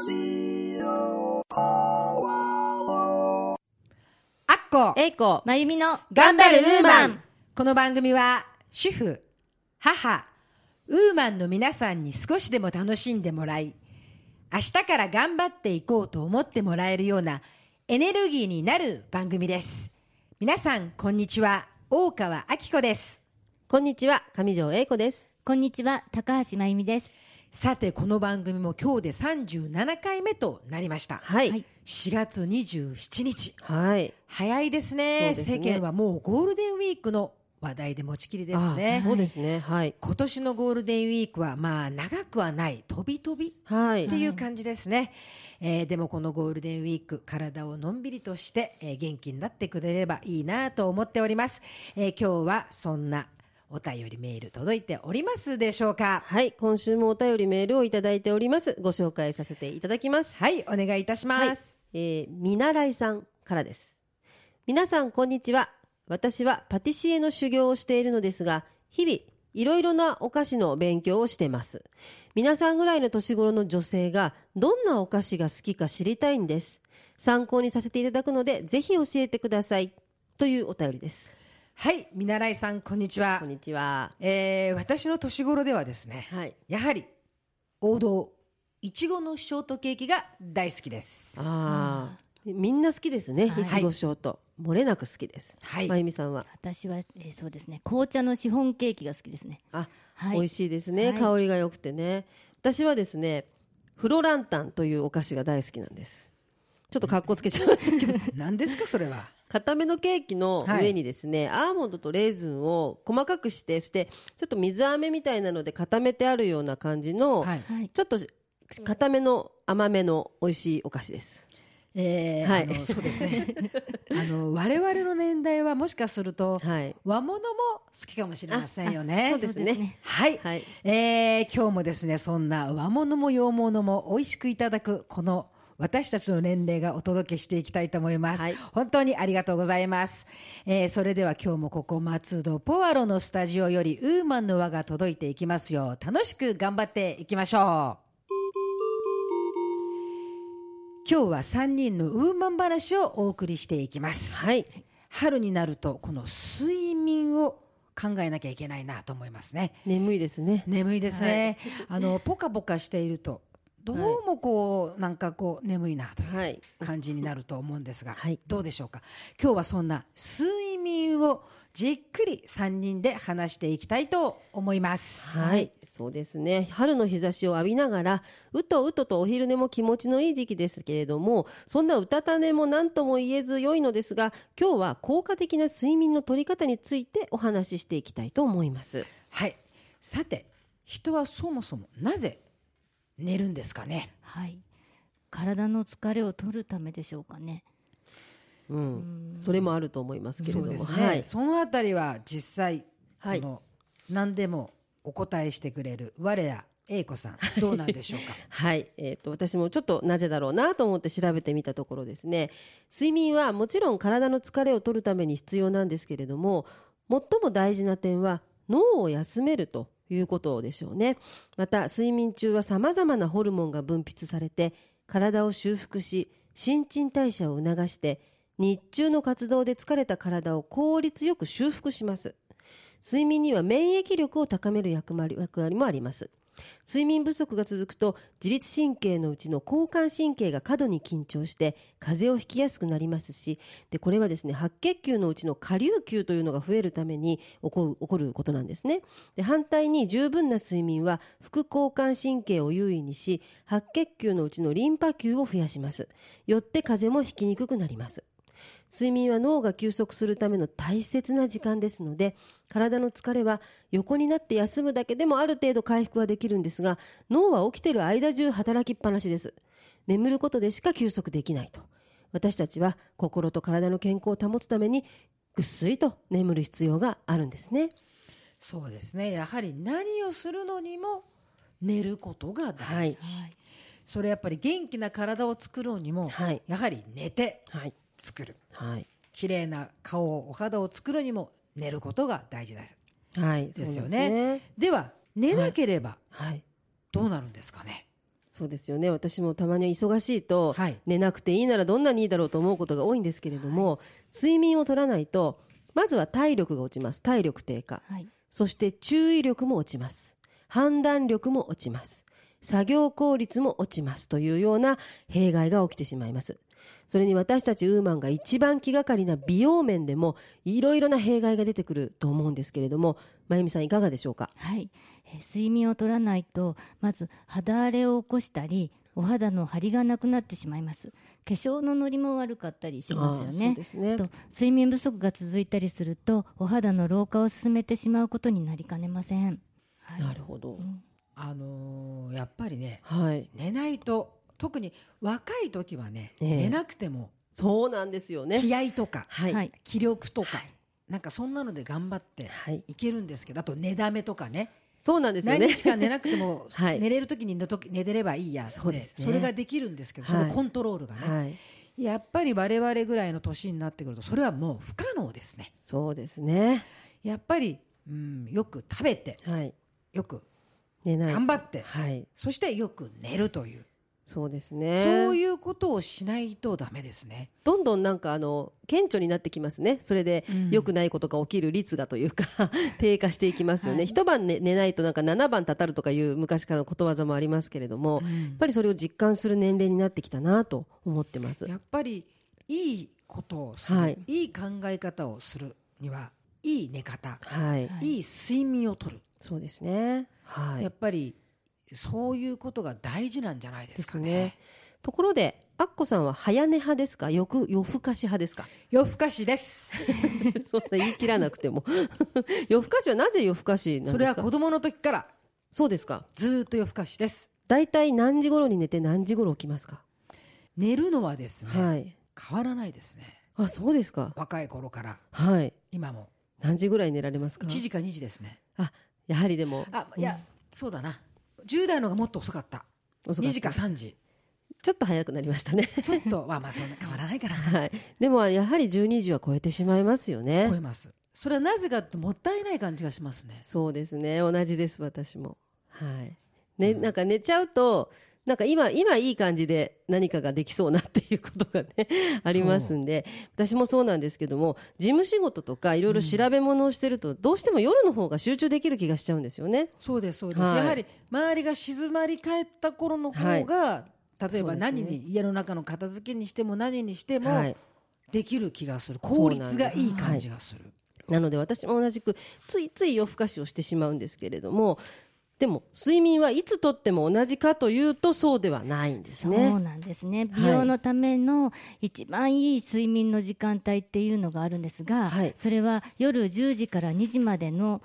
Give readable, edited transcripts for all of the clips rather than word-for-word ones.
アッコ、エイコ、まゆみの頑張るウーマン。この番組は主婦、母、ウーマンの皆さんに少しでも楽しんでもらい、明日から頑張っていこうと思ってもらえるようなエネルギーになる番組です。皆さんこんにちは、大川明子です。こんにちは、上条英子です。こんにちは、高橋真由美です。さてこの番組も今日で37回目となりました。はい。4月27日。はい。早いですね。そうですね。世間はもうゴールデンウィークの話題で持ちきりですね。そうですね。はい。今年のゴールデンウィークはまあ長くはない、飛び飛びっていう感じですね。はい。でもこのゴールデンウィーク、体をのんびりとして、元気になってくれればいいなと思っております。今日はそんなお便りメール届いておりますでしょうか。はい、今週もお便りメールをいただいております。ご紹介させていただきます。はい、お願いいたします。はい、見習いさんからです。皆さんこんにちは。私はパティシエの修行をしているのですが、日々いろいろなお菓子の勉強をしてます。皆さんぐらいの年頃の女性がどんなお菓子が好きか知りたいんです。参考にさせていただくのでぜひ教えてください、というお便りです。はい、見習いさんこんにちは。こんにちは。私の年頃ではですね、はい、やはり王道いちごのショートケーキが大好きです。ああ、みんな好きですね、はい、いちごショート、はい、漏れなく好きです、はい、まゆみさんは。私は、そうですね、紅茶のシフォンケーキが好きですね。あ、はい、美味しいですね、はい、香りが良くてね。私はですね、フロランタンというお菓子が大好きなんです。ちょっと格好つけちゃいましたけど何ですかそれは。固めのケーキの上にですね、はい、アーモンドとレーズンを細かくして、そしてちょっと水飴みたいなので固めてあるような感じの、はい、ちょっと固めの甘めの美味しいお菓子です。はい、そうですね我々の年代はもしかすると、はい、和物も好きかもしれませんよね。そうですね、はい、はい。今日もですね、そんな和物も洋物も美味しくいただくこの私たちの年齢がお届けしていきたいと思います、はい、本当にありがとうございます、それでは今日もここ松戸ポワロのスタジオよりウーマンの輪が届いていきますよ。楽しく頑張っていきましょう。今日は3人のウーマン話をお送りしていきます、はい、春になるとこの睡眠を考えなきゃいけないなと思いますね。眠いですね。眠いですね、はい、ポカポカしているとどうもこうなんかこう眠いなという感じになると思うんですが、はい、どうでしょうか。今日はそんな睡眠をじっくり3人で話していきたいと思います、はいはい、そうですね。春の日差しを浴びながらうとうととお昼寝も気持ちのいい時期ですけれども、そんなうたた寝も何とも言えず良いのですが、今日は効果的な睡眠の取り方についてお話ししていきたいと思います、はい、さて人はそもそもなぜ寝るんですかね。はい、体の疲れを取るためでしょうかね。うん、それもあると思いますけれども、そうですね、はい、そのあたりは実際、はい、何でもお答えしてくれる我ら英子さんどうなんでしょうかはい、私もちょっとなぜだろうなと思って調べてみたところですね、睡眠はもちろん体の疲れを取るために必要なんですけれども、最も大事な点は脳を休めるということでしょうね。また睡眠中はさまざまなホルモンが分泌されて体を修復し新陳代謝を促して、日中の活動で疲れた体を効率よく修復します。睡眠には免疫力を高める役割もあります。睡眠不足が続くと自律神経のうちの交感神経が過度に緊張して風邪をひきやすくなりますし、でこれはですね、白血球のうちの下粒球というのが増えるために起こることなんですね。で反対に十分な睡眠は副交感神経を優位にし、白血球のうちのリンパ球を増やします。よって風邪もひきにくくなります。睡眠は脳が休息するための大切な時間ですので、体の疲れは横になって休むだけでもある程度回復はできるんですが、脳は起きている間中働きっぱなしです。眠ることでしか休息できないと。私たちは心と体の健康を保つためにぐっすりと眠る必要があるんですね。そうですね、やはり何をするのにも寝ることが大事、はい、それやっぱり元気な体を作るにも、はい、やはり寝て、はい、作る、はい、綺麗な顔お肌を作るにも寝ることが大事です、はい、ですよね。では寝なければ、はい、どうなるんですかね。そうですよね。私もたまに忙しいと、寝なくていいならどんなにいいだろうと思うことが多いんですけれども、睡眠を取らないとまずは体力が落ちます。体力低下、そして注意力も落ちます。判断力も落ちます。作業効率も落ちますというような弊害が起きてしまいます。それに私たちウーマンが一番気がかりな美容面でもいろいろな弊害が出てくると思うんですけれども、まゆみさんいかがでしょうか。はい、睡眠を取らないとまず肌荒れを起こしたり、お肌の張りがなくなってしまいます。化粧のノリも悪かったりしますよね。そうですね。と睡眠不足が続いたりするとお肌の老化を進めてしまうことになりかねません。はい、なるほど。やっぱりね、寝ないと、特に若い時はね、寝なくてもそうなんですよね。気合とか、気力とか、なんかそんなので頑張っていけるんですけど、あと寝だめとかね。そうなんですよね。何日間寝なくても、寝れる時に寝てればいいやって そうですね、それができるんですけど、そのコントロールがね、やっぱり我々ぐらいの年になってくるとそれはもう不可能ですね。そうですね。やっぱり、よく食べて、よく寝ない、頑張って、そしてよく寝るという、そうですね、そういうことをしないとダメですね。どんどんなんか顕著になってきますね。それで良くないことが起きる率がというか低下していきますよね。一晩寝ないとなんか7晩たたるとかいう昔からのことわざもありますけれども、やっぱりそれを実感する年齢になってきたなと思ってます。やっぱりいいことをする、いい考え方をするにはいい寝方、いい睡眠をとる。そうですね。やっぱりそういうことが大事なんじゃないですか ね。ところでアッコさんは早寝派ですか、夜更かし派ですか。夜更かしですそんな言い切らなくても夜更かしはなぜ夜更かしなんですか。それは子供の時から。そうですか。ずっと夜更かしです。だいたい何時頃に寝て何時頃起きますか。寝るのはですね、変わらないですね。あ、そうですか。若い頃から、今も。何時ぐらい寝られますか。1時か2時ですね。あ、やはりでも、いや、そうだな。10代の方がもっと遅かった。2時か3時。ちょっと早くなりましたね。ちょっとはそんな変わらないから。でもやはり12時は超えてしまいますよね。超えます。それはなぜかともったいない感じがしますね。そうですね。同じです私も。ね、なんか寝ちゃうと。なんか今いい感じで何かができそうなっていうことがねありますんで、私もそうなんですけども、事務仕事とかいろいろ調べ物をしてると、どうしても夜の方が集中できる気がしちゃうんですよね。そうですそうです、やはり周りが静まり返った頃の方が、例えば何に、家の中の片付けにしても何にしてもできる気がする。効率がいい感じがする。なので私も同じくついつい夜更かしをしてしまうんですけれども、でも睡眠はいつとっても同じかというとそうではないんですね。そうなんですね。美容のための一番いい睡眠の時間帯っていうのがあるんですが、それは夜10時から2時までの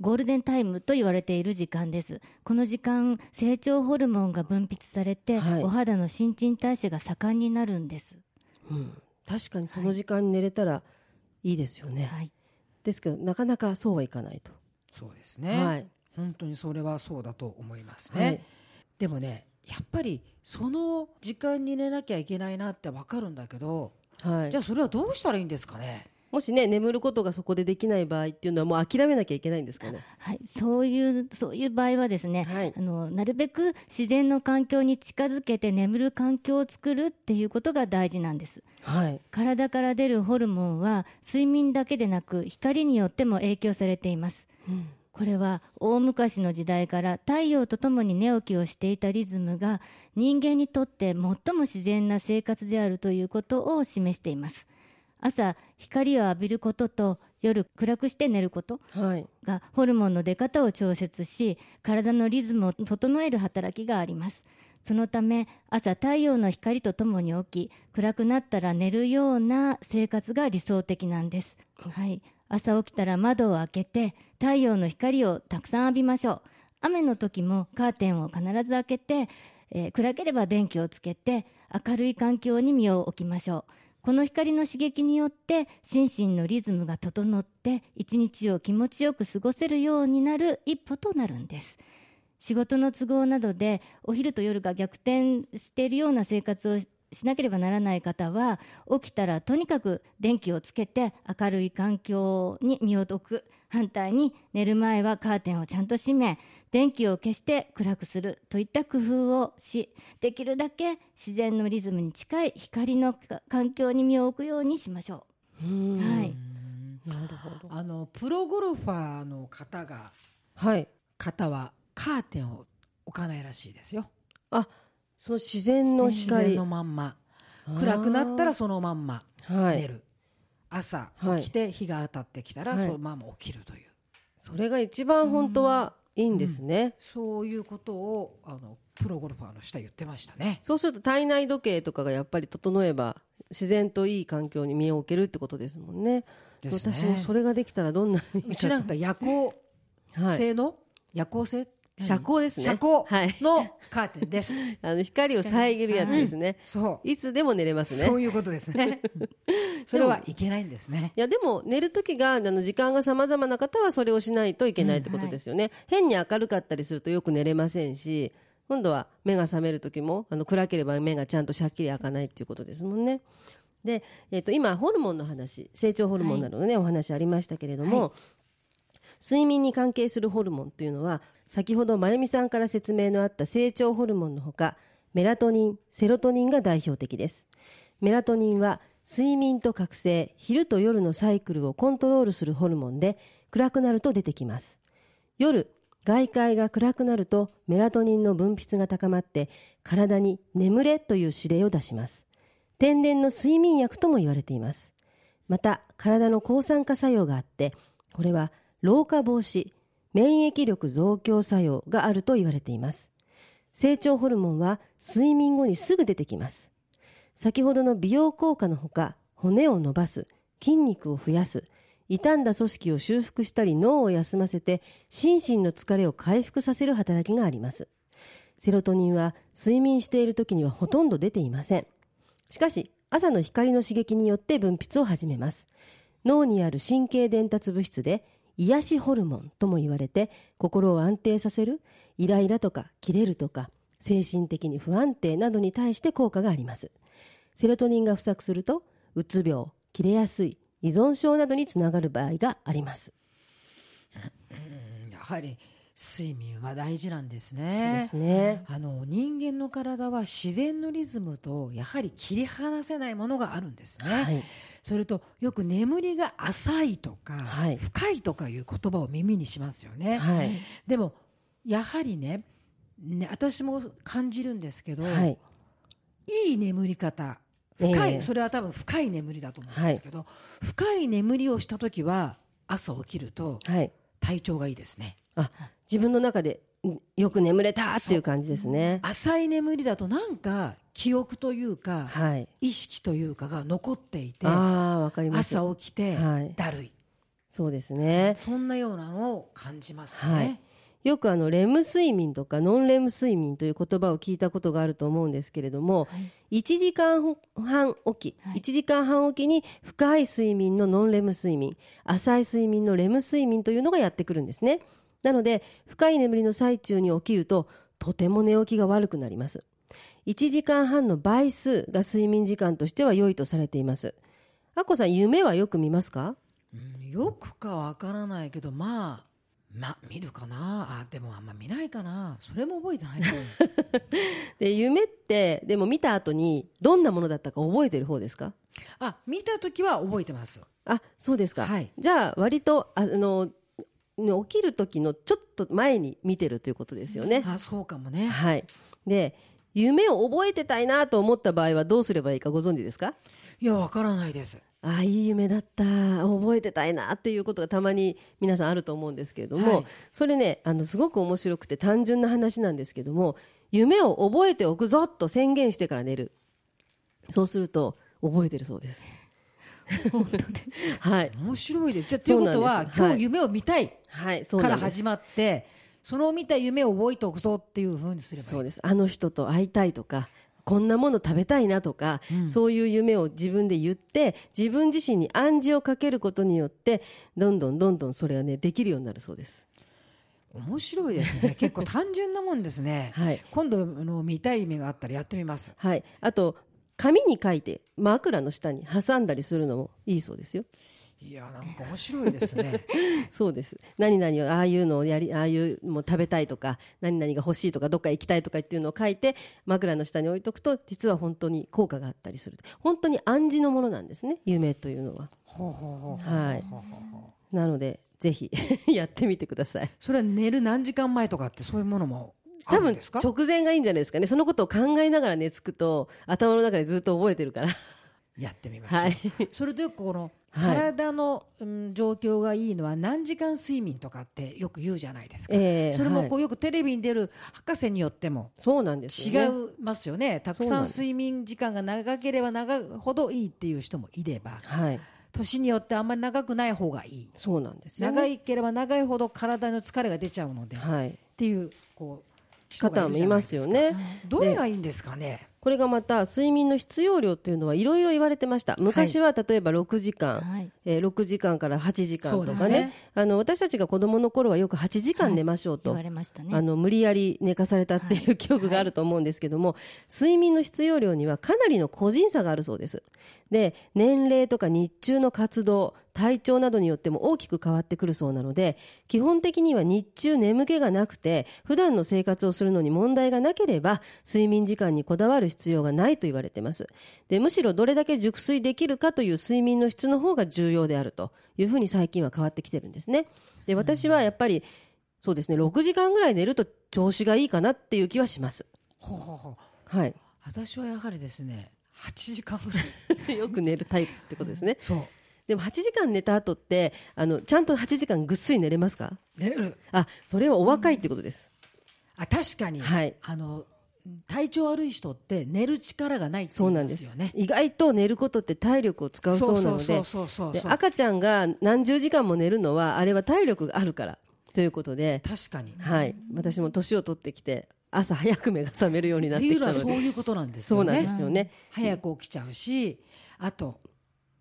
ゴールデンタイムと言われている時間です。この時間、成長ホルモンが分泌されて、お肌の新陳代謝が盛んになるんです、確かにその時間に寝れたらいいですよね。ですけどなかなかそうはいかないと。そうですね。本当にそれはそうだと思いますね、でもね、やっぱりその時間に寝なきゃいけないなって分かるんだけど、じゃあそれはどうしたらいいんですかね。もしね、眠ることがそこでできない場合っていうのはもう諦めなきゃいけないんですかね。そういう場合はですね、なるべく自然の環境に近づけて眠る環境を作るっていうことが大事なんです、体から出るホルモンは睡眠だけでなく光によっても影響されています、これは大昔の時代から太陽とともに寝起きをしていたリズムが人間にとって最も自然な生活であるということを示しています。朝光を浴びることと夜暗くして寝ることがホルモンの出方を調節し、体のリズムを整える働きがあります。そのため朝太陽の光とともに起き、暗くなったら寝るような生活が理想的なんです。朝起きたら窓を開けて太陽の光をたくさん浴びましょう。雨の時もカーテンを必ず開けて、暗ければ電気をつけて明るい環境に身を置きましょう。この光の刺激によって心身のリズムが整って一日を気持ちよく過ごせるようになる一歩となるんです。仕事の都合などでお昼と夜が逆転しているような生活をしなければならない方は、起きたらとにかく電気をつけて明るい環境に身を置く。反対に寝る前はカーテンをちゃんと閉め、電気を消して暗くするといった工夫をし、できるだけ自然のリズムに近い光の環境に身を置くようにしましょう。はい、なるほど。プロゴルファーの方が、はい、方はカーテンを置かないらしいですよ。あ、その自然の光、自然のまんま、暗くなったらそのまんま寝る、はい、朝起きて日が当たってきたら、はい、そのまま起きるという、それが一番本当はいいんですね、うん、そういうことをプロゴルファーの人は言ってましたね。そうすると体内時計とかがやっぱり整えば自然といい環境に身を置けるってことですもんね。ですね。私もそれができたらどんなにいいかと。うちなんか夜行性の、はい、夜行性遮光ですね。遮光のカーテンです。光を遮るやつですね。そう。いつでも寝れますね。そういうことですね。それはいけないんですね。いやでも寝るときが時間が様々な方はそれをしないといけないってことですよね、うん、はい、変に明るかったりするとよく寝れませんし、今度は目が覚めるときも暗ければ目がちゃんとしゃっきり開かないっていうことですもんね。で、今ホルモンの話、成長ホルモンなどのね、はい、お話ありましたけれども、はい、睡眠に関係するホルモンというのは、先ほどまゆみさんから説明のあった成長ホルモンのほか、メラトニン、セロトニンが代表的です。メラトニンは睡眠と覚醒、昼と夜のサイクルをコントロールするホルモンで、暗くなると出てきます。夜、外界が暗くなるとメラトニンの分泌が高まって、体に眠れという指令を出します。天然の睡眠薬とも言われています。また体の抗酸化作用があって、これは老化防止、免疫力増強作用があると言われています。成長ホルモンは睡眠後にすぐ出てきます。先ほどの美容効果のほか、骨を伸ばす、筋肉を増やす、傷んだ組織を修復したり、脳を休ませて心身の疲れを回復させる働きがあります。セロトニンは睡眠している時にはほとんど出ていません。しかし朝の光の刺激によって分泌を始めます。脳にある神経伝達物質で癒しホルモンとも言われて、心を安定させる、イライラとかキレるとか精神的に不安定などに対して効果があります。セロトニンが不足すると、うつ病、キレやすい、依存症などにつながる場合があります。やはり睡眠は大事なんですね。そうですね。人間の体は自然のリズムとやはり切り離せないものがあるんですね、はい、それとよく眠りが浅いとか、はい、深いとかいう言葉を耳にしますよね、はい、でもやはり ね私も感じるんですけど、はい、いい眠り方、深い、それは多分深い眠りだと思うんですけど、はい、深い眠りをした時は朝起きると体調がいいですね、はい、あ、自分の中でよく眠れたっていう感じですね。浅い眠りだとなんか記憶というか、はい、意識というかが残っていて、あ、わかります。朝起きてだるい、はい、そうですね、そんなようなのを感じますね、はい、よくレム睡眠とかノンレム睡眠という言葉を聞いたことがあると思うんですけれども、はい、1時間半おき、はい、1時間半おきに深い睡眠のノンレム睡眠、浅い睡眠のレム睡眠というのがやってくるんですね。なので深い眠りの最中に起きると、とても寝起きが悪くなります。1時間半の倍数が睡眠時間としては良いとされています。あこさん、夢はよく見ますか？よくかわからないけど、まあ見るかな。あ、でもあんま見ないかな。それも覚えてないで、夢ってでも見た後にどんなものだったか覚えてる方ですか？あ、見た時は覚えてます。あ、そうですか、はい、じゃあ割と起きる時のちょっと前に見てるということですよね。あ、そうかもね、はい、で夢を覚えてたいなと思った場合はどうすればいいかご存知ですか？いや、わからないです。あ、いい夢だった、覚えてたいなっていうことがたまに皆さんあると思うんですけれども、はい、それね、すごく面白くて単純な話なんですけども、夢を覚えておくぞと宣言してから寝る。そうすると覚えてるそうです。本当ではい、面白いです。じゃあということは、今日夢を見たいから始まって、はい、その見た夢を覚えておくぞっていう風にすればいい。そうです。あの人と会いたいとか、こんなもの食べたいなとか、うん、そういう夢を自分で言って自分自身に暗示をかけることによって、どんどんそれがね、できるようになるそうです。面白いですね。結構単純なもんですね、はい、今度見たい夢があったらやってみます。はい、あと紙に書いて枕の下に挟んだりするのもいいそうですよ。いやなんか面白いですねそうです。何々をああいうのをやり、ああいうもう食べたいとか何々が欲しいとかどっか行きたいとかっていうのを書いて枕の下に置いとくと実は本当に効果があったりする。本当に暗示のものなんですね、夢というのは。ほうほうほう、はい、なのでぜひやってみてください。それは寝る何時間前とかってそういうものも多分直前がいいんじゃないですかね。そのことを考えながら寝つくと頭の中でずっと覚えてるからやってみましょう、はい、それとこの体の状況がいいのは何時間睡眠とかってよく言うじゃないですか、それもこうよくテレビに出る博士によっても違いますよね。たくさん睡眠時間が長ければ長いほどいいっていう人もいれば、はい、年によってあんまり長くない方がいい。そうなんですよね。長ければ長いほど体の疲れが出ちゃうので、はい、っていうこう方もいますよね。どれがいいんですかね。これがまた睡眠の必要量というのはいろいろ言われてました。昔は例えば6時間、はい6時間から8時間とか ね私たちが子どもの頃はよく8時間寝ましょうと、はい、言われましたね。無理やり寝かされたっていう記憶があると思うんですけども、はいはい、睡眠の必要量にはかなりの個人差があるそうです。で、年齢とか日中の活動、体調などによっても大きく変わってくるそうなので、基本的には日中眠気がなくて普段の生活をするのに問題がなければ睡眠時間にこだわる必要がないと言われています。で、むしろどれだけ熟睡できるかという睡眠の質の方が重要であるというふうに最近は変わってきてるんですね。で、私はやっぱりそうですね、6時間ぐらい寝ると調子がいいかなっていう気はします。ほうほうほう、はい、私はやはりですね8時間ぐらいよく寝るタイプってことですね。そう、でも8時間寝た後ってちゃんと8時間ぐっすり寝れますか？寝れる。あ、それはお若いってことです、うん、あ、確かに、はい、体調悪い人って寝る力がないって言いますよね。そうなんです。意外と寝ることって体力を使うそうなので、赤ちゃんが何十時間も寝るのはあれは体力があるからということで、確かに、はい、私も年を取ってきて朝早く目が覚めるようになってきたので、そういうことなんですよね。そうなんですよね、うん、早く起きちゃうし、あと、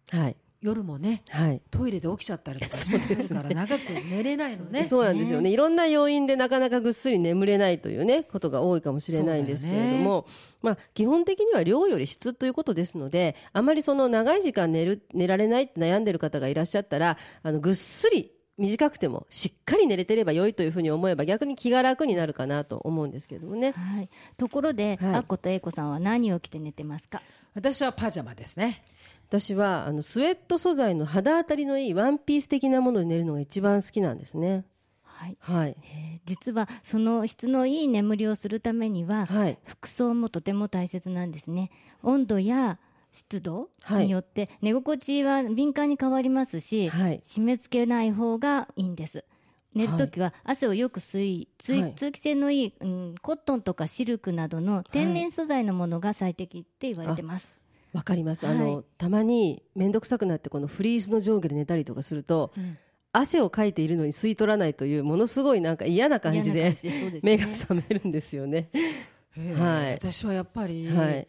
はい、夜もね、はい、トイレで起きちゃったりとかしてるから長く寝れないのね。そうなんですよね。いろんな要因でなかなかぐっすり眠れないというねことが多いかもしれないんですけれども、まあ、基本的には量より質ということですので、あまりその長い時間寝られないって悩んでる方がいらっしゃったらぐっすり短くてもしっかり寝れてれば良いというふうに思えば逆に気が楽になるかなと思うんですけどもね、はい、ところで、はい、アッコとエイコさんは何を着て寝てますか？私はパジャマですね。私はスウェット素材の肌当たりのいいワンピース的なもので寝るのが一番好きなんですね。はいはい、実はその質のいい眠りをするためには、はい、服装もとても大切なんですね。温度や湿度によって寝心地は敏感に変わりますし、はい、締め付けない方がいいんです。寝るときは汗をよく通気性のいい、うん、コットンとかシルクなどの天然素材のものが最適って言われてます、はい、わかります、はい、たまにめんどくさくなってこのフリースの上下で寝たりとかすると、うん、汗をかいているのに吸い取らないというものすごいなんか嫌な感じ で、そうですね、目が覚めるんですよね。はい、私はやっぱり、はい、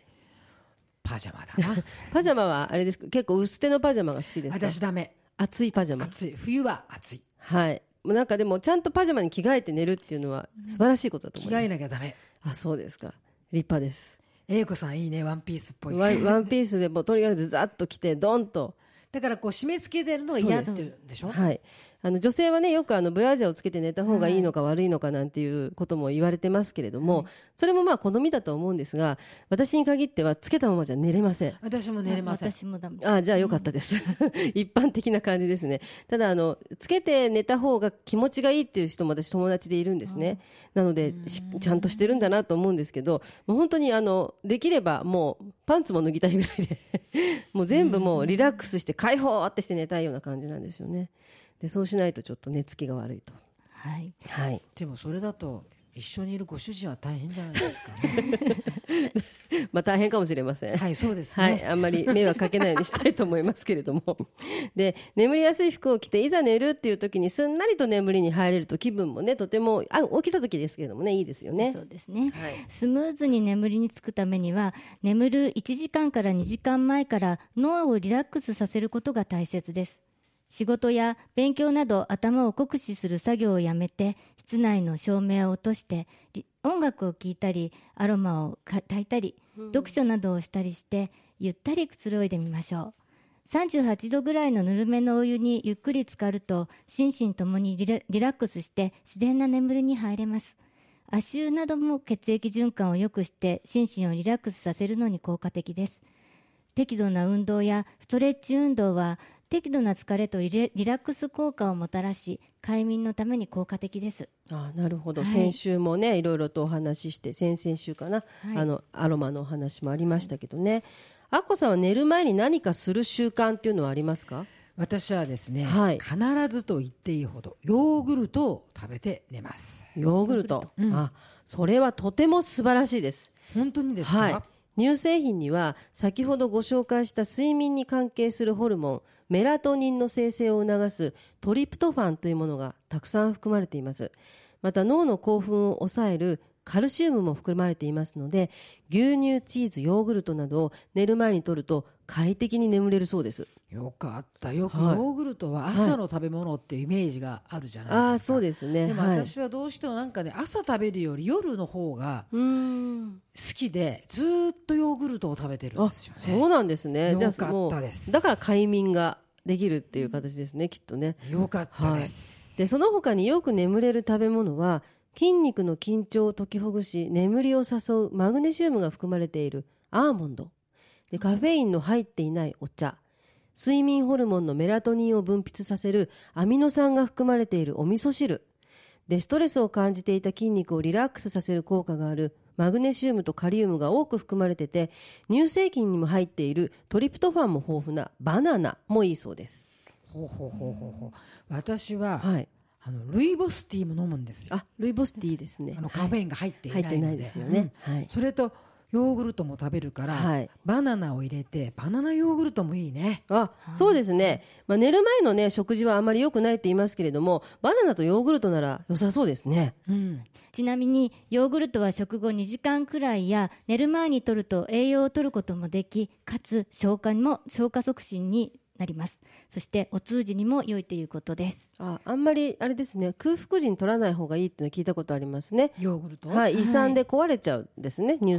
パジャマだなパジャマはあれですか、結構薄手のパジャマが好きですか？私ダメ。暑いパジャマ。暑い、冬は暑い。はい、なんかでもちゃんとパジャマに着替えて寝るっていうのは素晴らしいことだと思います、うん、着替えなきゃダメ。あ、そうですか、立派です。英子さんいいね、ワンピースっぽい。ワンピースでもとにかくザッと着てドンとだからこう締め付けてるのが嫌っていうんでしょ。はい、女性はねよくブラジャーをつけて寝た方がいいのか悪いのかなんていうことも言われてますけれども、はい、それもまあ好みだと思うんですが、私に限ってはつけたままじゃ寝れません。私も寝れません。私もダメ。あ、じゃあよかったです一般的な感じですね。ただつけて寝た方が気持ちがいいっていう人も私友達でいるんですね。なのでちゃんとしてるんだなと思うんですけど、もう本当にできればもうパンツも脱ぎたいぐらいでもう全部もうリラックスして解放ってして寝たいような感じなんですよね。で、そうしないとちょっと寝つきが悪いと、はいはい、でもそれだと一緒にいるご主人は大変じゃないですかねまあ大変かもしれません。はい、そうですね、はい、あんまり迷惑かけないようにしたいと思いますけれどもで、眠りやすい服を着ていざ寝るっていう時にすんなりと眠りに入れると気分もねとても起きた時ですけれどもねいいですよね。そうですね、はい、スムーズに眠りにつくためには眠る1時間から2時間前から脳をリラックスさせることが大切です。仕事や勉強など頭を酷使する作業をやめて室内の照明を落として音楽を聴いたりアロマを焚いたり読書などをしたりしてゆったりくつろいでみましょう。38度ぐらいのぬるめのお湯にゆっくり浸かると心身ともにリラックスして自然な眠りに入れます。足湯なども血液循環を良くして心身をリラックスさせるのに効果的です。適度な運動やストレッチ運動は適度な疲れとリラックス効果をもたらし快眠のために効果的です。あ、なるほど、はい、先週もねいろいろとお話しして先々週かな、はい、アロマのお話もありましたけどね、はい、あこさんは寝る前に何かする習慣っていうのはありますか？私はですね、はい、必ずと言っていいほどヨーグルトを食べて寝ます。ヨーグルト、うん、あ、それはとても素晴らしいです。本当にですか？はい、乳製品には先ほどご紹介した睡眠に関係するホルモンメラトニンの生成を促すトリプトファンというものがたくさん含まれています。また脳の興奮を抑えるカルシウムも含まれていますので、牛乳、チーズ、ヨーグルトなどを寝る前に摂ると快適に眠れるそうです。よかった。よくヨーグルトは朝の食べ物っていうイメージがあるじゃないですか、はい、あ、そうですね。でも私はどうしてもなんかね、朝食べるより夜の方が好きでずっとヨーグルトを食べてるんですよね。あ、そうなんですね。よかったです。だから快眠ができるっていう形ですね、きっとね。よかったです、はい、でその他によく眠れる食べ物は筋肉の緊張を解きほぐし眠りを誘うマグネシウムが含まれているアーモンドで、カフェインの入っていないお茶、睡眠ホルモンのメラトニンを分泌させるアミノ酸が含まれているお味噌汁で、ストレスを感じていた筋肉をリラックスさせる効果があるマグネシウムとカリウムが多く含まれてて、乳製品にも入っているトリプトファンも豊富なバナナもいいそうです。ほうほうほうほうほう。私は、はい、ルイボスティーも飲むんですよ。あ、ルイボスティーですね。カフェインが入っていないので、入ってないですよね、うん、はい、それとヨーグルトも食べるから、はい、バナナを入れてバナナヨーグルトもいいね。あ、そうですね、まあ、寝る前の、ね、食事はあまり良くないって言いますけれども、バナナとヨーグルトなら良さそうですね、うん、ちなみにヨーグルトは食後2時間くらいや寝る前に摂ると栄養を摂ることもでき、かつ消化促進になります。そしてお通じにも良いということです。 あんまりあれですね、空腹時に取らない方がいいっての聞いたことありますね、ヨーグルト、はい、胃酸で壊れちゃうですね、はい、乳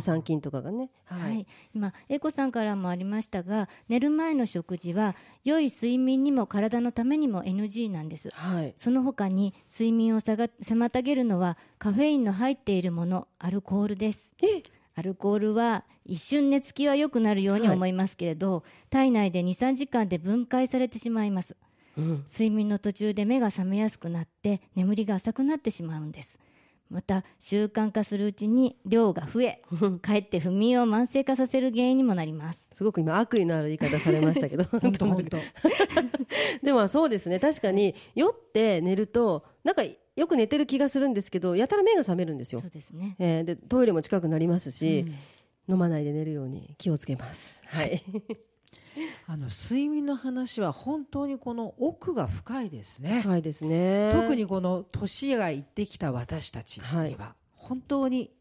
酸菌とかがね、はいはい、今英子さんからもありましたが、寝る前の食事は良い睡眠にも体のためにも NG なんです、はい、その他に睡眠を妨げるのはカフェインの入っているもの、アルコールです。アルコールは一瞬寝つきは良くなるように思いますけれど、はい、体内で 2,3 時間で分解されてしまいます、うん、睡眠の途中で目が覚めやすくなって眠りが浅くなってしまうんです。また習慣化するうちに量が増えかえって不眠を慢性化させる原因にもなります。すごく今悪意のある言い方されましたけど本当本当でもそうですね、確かに酔って寝るとなんかよく寝てる気がするんですけど、やたら目が覚めるんですよ。そうですね、でトイレも近くなりますし、うん、飲まないで寝るように気をつけます、はい、睡眠の話は本当にこの奥が深いですね。深いですね。特にこの年がいってきた私たちには本当に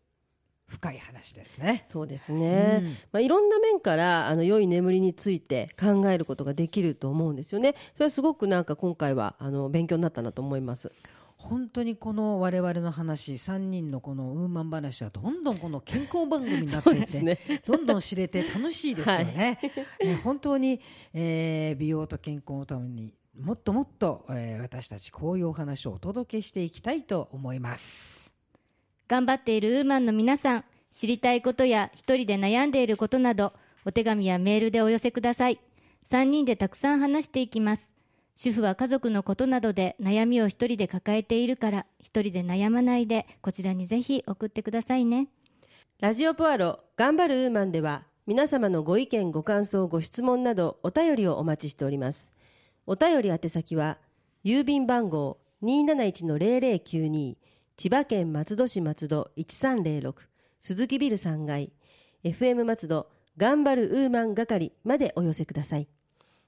深い話ですね。そうですね、うん、まあ、いろんな面から良い眠りについて考えることができると思うんですよね。それはすごくなんか今回は勉強になったなと思います。本当にこの我々の話、3人のこのウーマン話だとどんどんこの健康番組になっていて、ね、どんどん知れて楽しいですよね、はい、本当に、美容と健康のためにもっともっと、私たちこういうお話をお届けしていきたいと思います。頑張っているウーマンの皆さん、知りたいことや一人で悩んでいることなどお手紙やメールでお寄せください。3人でたくさん話していきます。主婦は家族のことなどで悩みを一人で抱えているから、一人で悩まないでこちらにぜひ送ってくださいね。ラジオポアロ頑張るウーマンでは皆様のご意見ご感想ご質問などお便りをお待ちしております。お便り宛先は郵便番号 271-0092 千葉県松戸市松戸1306鈴木ビル3階 FM 松戸頑張るウーマン係までお寄せください。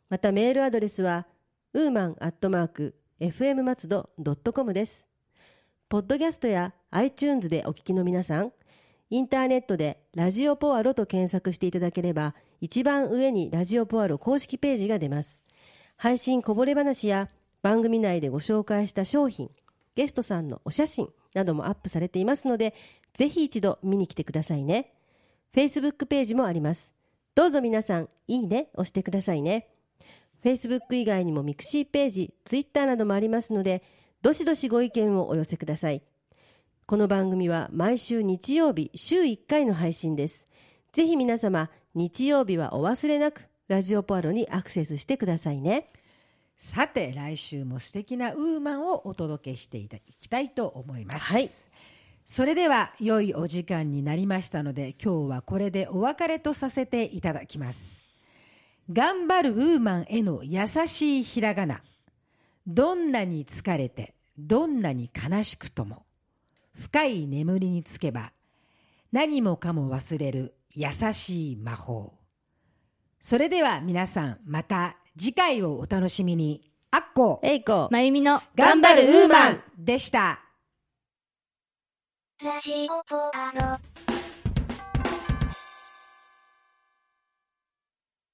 またメールアドレスはwooman@fmmatsudo.com です。ポッドキャストや iTunes でお聞きの皆さん、インターネットでラジオポアロと検索していただければ、一番上にラジオポアロ公式ページが出ます。配信こぼれ話や番組内でご紹介した商品、ゲストさんのお写真などもアップされていますので、ぜひ一度見に来てくださいね。Facebook ページもあります。どうぞ皆さん、いいね押してくださいね。Facebook 以外にも Mixi ページ、Twitter などもありますので、どしどしご意見をお寄せください。この番組は毎週日曜日、週1回の配信です。ぜひ皆様、日曜日はお忘れなく、ラジオポアロにアクセスしてくださいね。さて、来週も素敵なウーマンをお届けしていきたいと思います。はい。それでは良いお時間になりましたので、今日はこれでお別れとさせていただきます。頑張るウーマンへの優しいひらがな。どんなに疲れて、どんなに悲しくとも、深い眠りにつけば何もかも忘れる優しい魔法。それでは皆さん、また次回をお楽しみに。アッコ、エイコ、まゆみの頑張るウーマンでした。ラジオポアロ。